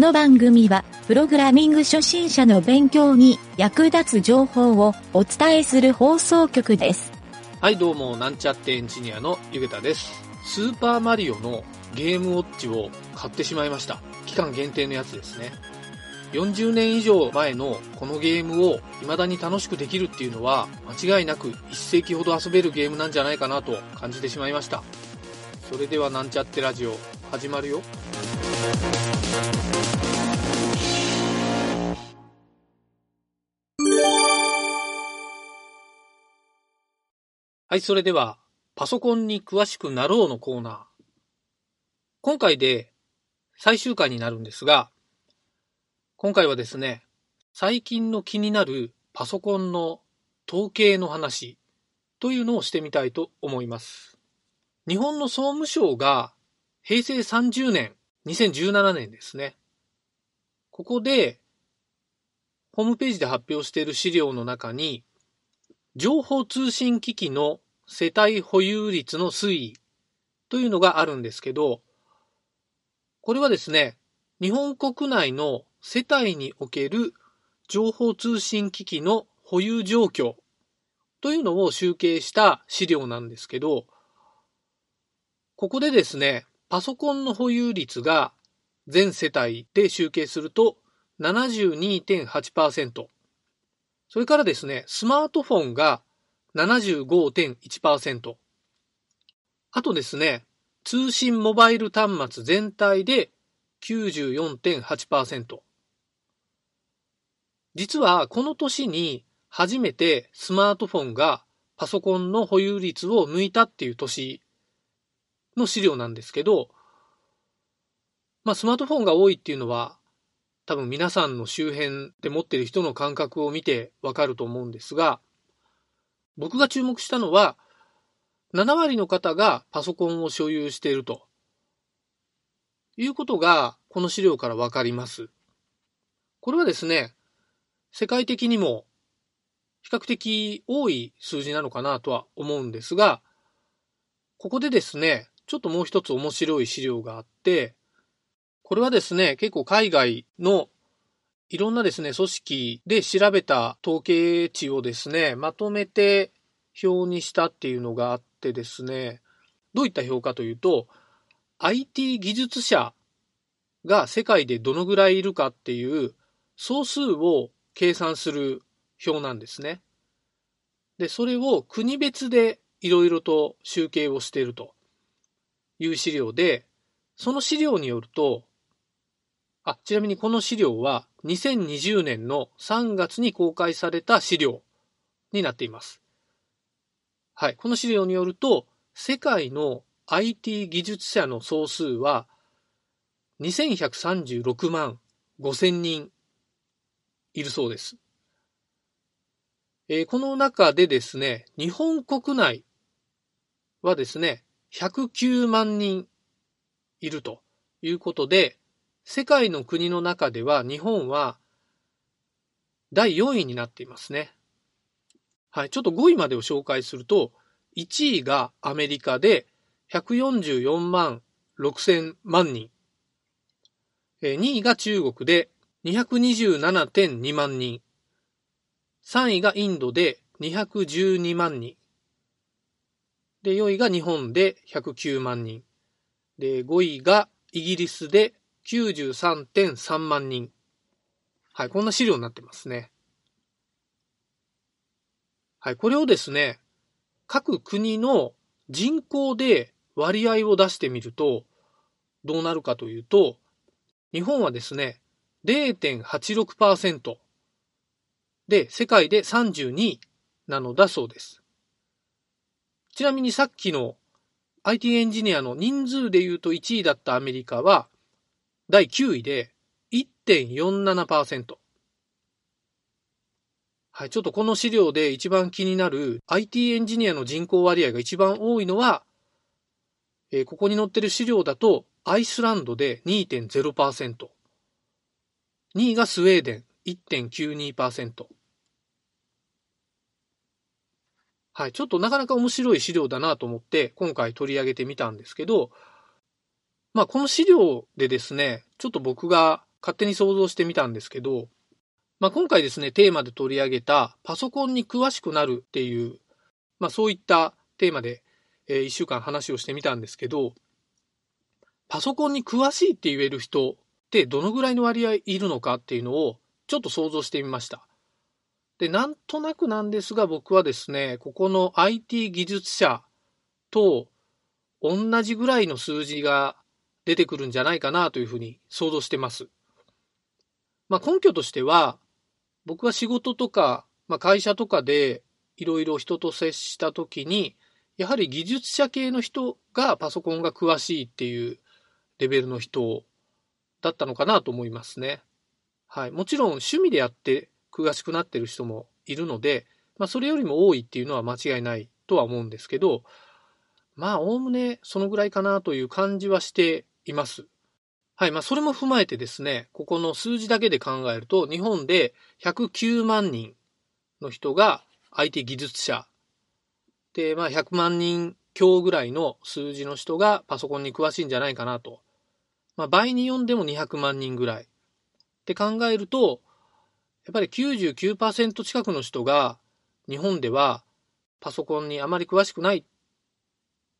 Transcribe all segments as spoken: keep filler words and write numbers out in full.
の番組はプログラミング初心者の勉強に役立つ情報をお伝えする放送局です。はい、どうもなんちゃってエンジニアのゆげたです。スーパーマリオのゲームウォッチを買ってしまいました。期間限定のやつですね。よんじゅうねん以上前のこのゲームを未だに楽しくできるっていうのは間違いなく一世紀ほど遊べるゲームなんじゃないかなと感じてしまいました。それではなんちゃってラジオ始まるよ。はい、それではパソコンに詳しくなろうのコーナー。今回で最終回になるんですが、今回はですね、最近の気になるパソコンの統計の話というのをしてみたいと思います。日本の総務省が平成さんじゅうねん、にせんじゅうななねんですね。ここでホームページで発表している資料の中に、情報通信機器の世帯保有率の推移というのがあるんですけど、これはですね、日本国内の世帯における情報通信機器の保有状況というのを集計した資料なんですけど、ここでですね、パソコンの保有率が全世帯で集計すると ななじゅうにてんはちパーセント、 それからですね、スマートフォンが ななじゅうごてんいちパーセント、 あとですね、通信モバイル端末全体で きゅうじゅうよんてんはちパーセント。実はこの年に初めてスマートフォンがパソコンの保有率を抜いたっていう年の資料なんですけど、まあ、スマートフォンが多いっていうのは多分皆さんの周辺で持ってる人の感覚を見てわかると思うんですが、僕が注目したのはななわりの方がパソコンを所有しているということがこの資料からわかります。これはですね、世界的にも比較的多い数字なのかなとは思うんですが、ここでですね、ちょっともう一つ面白い資料があって、これはですね、結構海外のいろんなですね、組織で調べた統計値をですね、まとめて表にしたっていうのがあってですね、どういった表かというと、アイティー 技術者が世界でどのぐらいいるかっていう総数を計算する表なんですね。で、それを国別でいろいろと集計をしているという資料で、その資料によると、あ、ちなみにこの資料はにせんにじゅうねんのさんがつに公開された資料になっています。はい、この資料によると、世界の アイティー 技術者の総数はにせんひゃくさんじゅうろくまんごせんにんいるそうです。えー、この中でですね、日本国内はですね、ひゃくきゅうまんにんいるということで、世界の国の中では日本はだいよんいになっていますね。はい、ちょっとごいまでを紹介すると、いちいがアメリカでひゃくよんじゅうよんまんろくせんまんにん、にいが中国で にひゃくにじゅうななてんにまんにん、さんいがインドでにひゃくじゅうにまんにん、でよんいが日本でひゃくきゅうまんにん、でごいがイギリスで きゅうじゅうさんてんさんまんにん。はい、こんな資料になってますね。はい、これをですね、各国の人口で割合を出してみるとどうなるかというと、日本はですね れいてんはちろくパーセント で世界でさんじゅうにいなのだそうです。ちなみにさっきの アイティー エンジニアの人数でいうといちいだったアメリカはだいきゅういで いってんよんななパーセント。 はい、ちょっとこの資料で一番気になる アイティー エンジニアの人口割合が一番多いのは、えー、ここに載ってる資料だとアイスランドで にてんぜろパーセント、 にいがスウェーデン いってんきゅうにパーセント。 はい、ちょっとなかなか面白い資料だなと思って今回取り上げてみたんですけど、まあこの資料でですね、ちょっと僕が勝手に想像してみたんですけど、まあ、今回ですね、テーマで取り上げたパソコンに詳しくなるっていう、まあ、そういったテーマで、えー、いっしゅうかん話をしてみたんですけど、パソコンに詳しいって言える人ってどのぐらいの割合いるのかっていうのをちょっと想像してみました。で、なんとなくなんですが、僕はですね、ここの アイティー 技術者と同じぐらいの数字が出てくるんじゃないかなというふうに想像してます。まあ、根拠としては、僕は仕事とか、まあ、会社とかでいろいろ人と接したときに、やはり技術者系の人がパソコンが詳しいっていうレベルの人だったのかなと思いますね。はい、もちろん趣味でやって詳しくなってる人もいるので、まあ、それよりも多いっていうのは間違いないとは思うんですけど、まあおおむねそのぐらいかなという感じはしています。はい、まあそれも踏まえてですね、ここの数字だけで考えると、日本でひゃくきゅうまんにんの人が アイティー 技術者で、まあひゃくまんにん強ぐらいの数字の人がパソコンに詳しいんじゃないかなと。まあ、倍に読んでもにひゃくまんにんぐらいって考えると、やっぱり きゅうじゅうきゅうパーセント 近くの人が日本ではパソコンにあまり詳しくないっ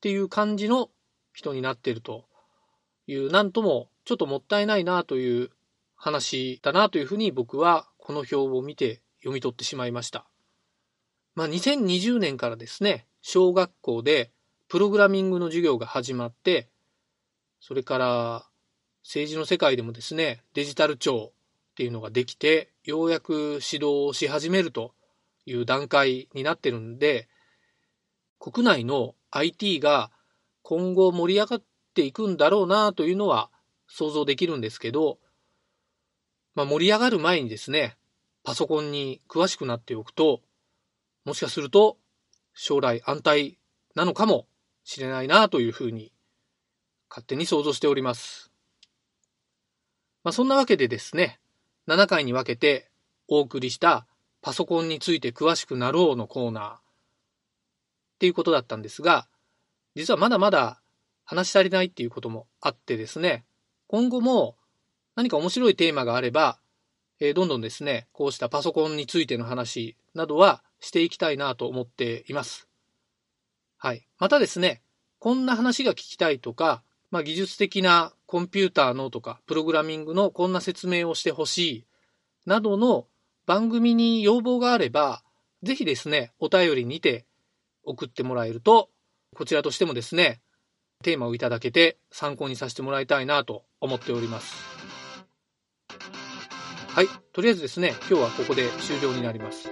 ていう感じの人になっているという、なんともちょっともったいないなという話だなというふうに僕はこの表を見て読み取ってしまいました。まあ、にせんにじゅうねんからですね、小学校でプログラミングの授業が始まって、それから政治の世界でもですね、デジタル庁っていうのができて、ようやく指導をし始めるという段階になってるんで、国内の アイティー が今後盛り上がっていくんだろうなというのは想像できるんですけど、まあ、盛り上がる前にですね、パソコンに詳しくなっておくと、もしかすると将来安泰なのかもしれないなというふうに勝手に想像しております。まあ、そんなわけでですね、ななかいに分けてお送りしたパソコンについて詳しくなろうのコーナーっていうことだったんですが、実はまだまだ話し足りないっていうこともあってですね、今後も何か面白いテーマがあれば、えー、どんどんですね、こうしたパソコンについての話などはしていきたいなと思っています。はい。またですね、こんな話が聞きたいとか、まあ、技術的なコンピューターのとかプログラミングのこんな説明をしてほしいなどの番組に要望があれば、ぜひですね、お便りにて送ってもらえると、こちらとしてもですね、テーマをいただけて参考にさせてもらいたいなと思っております。はい、とりあえずですね、今日はここで終了になります。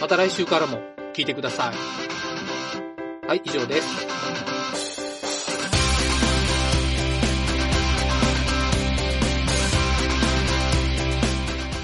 また来週からも聞いてください。はい、以上です。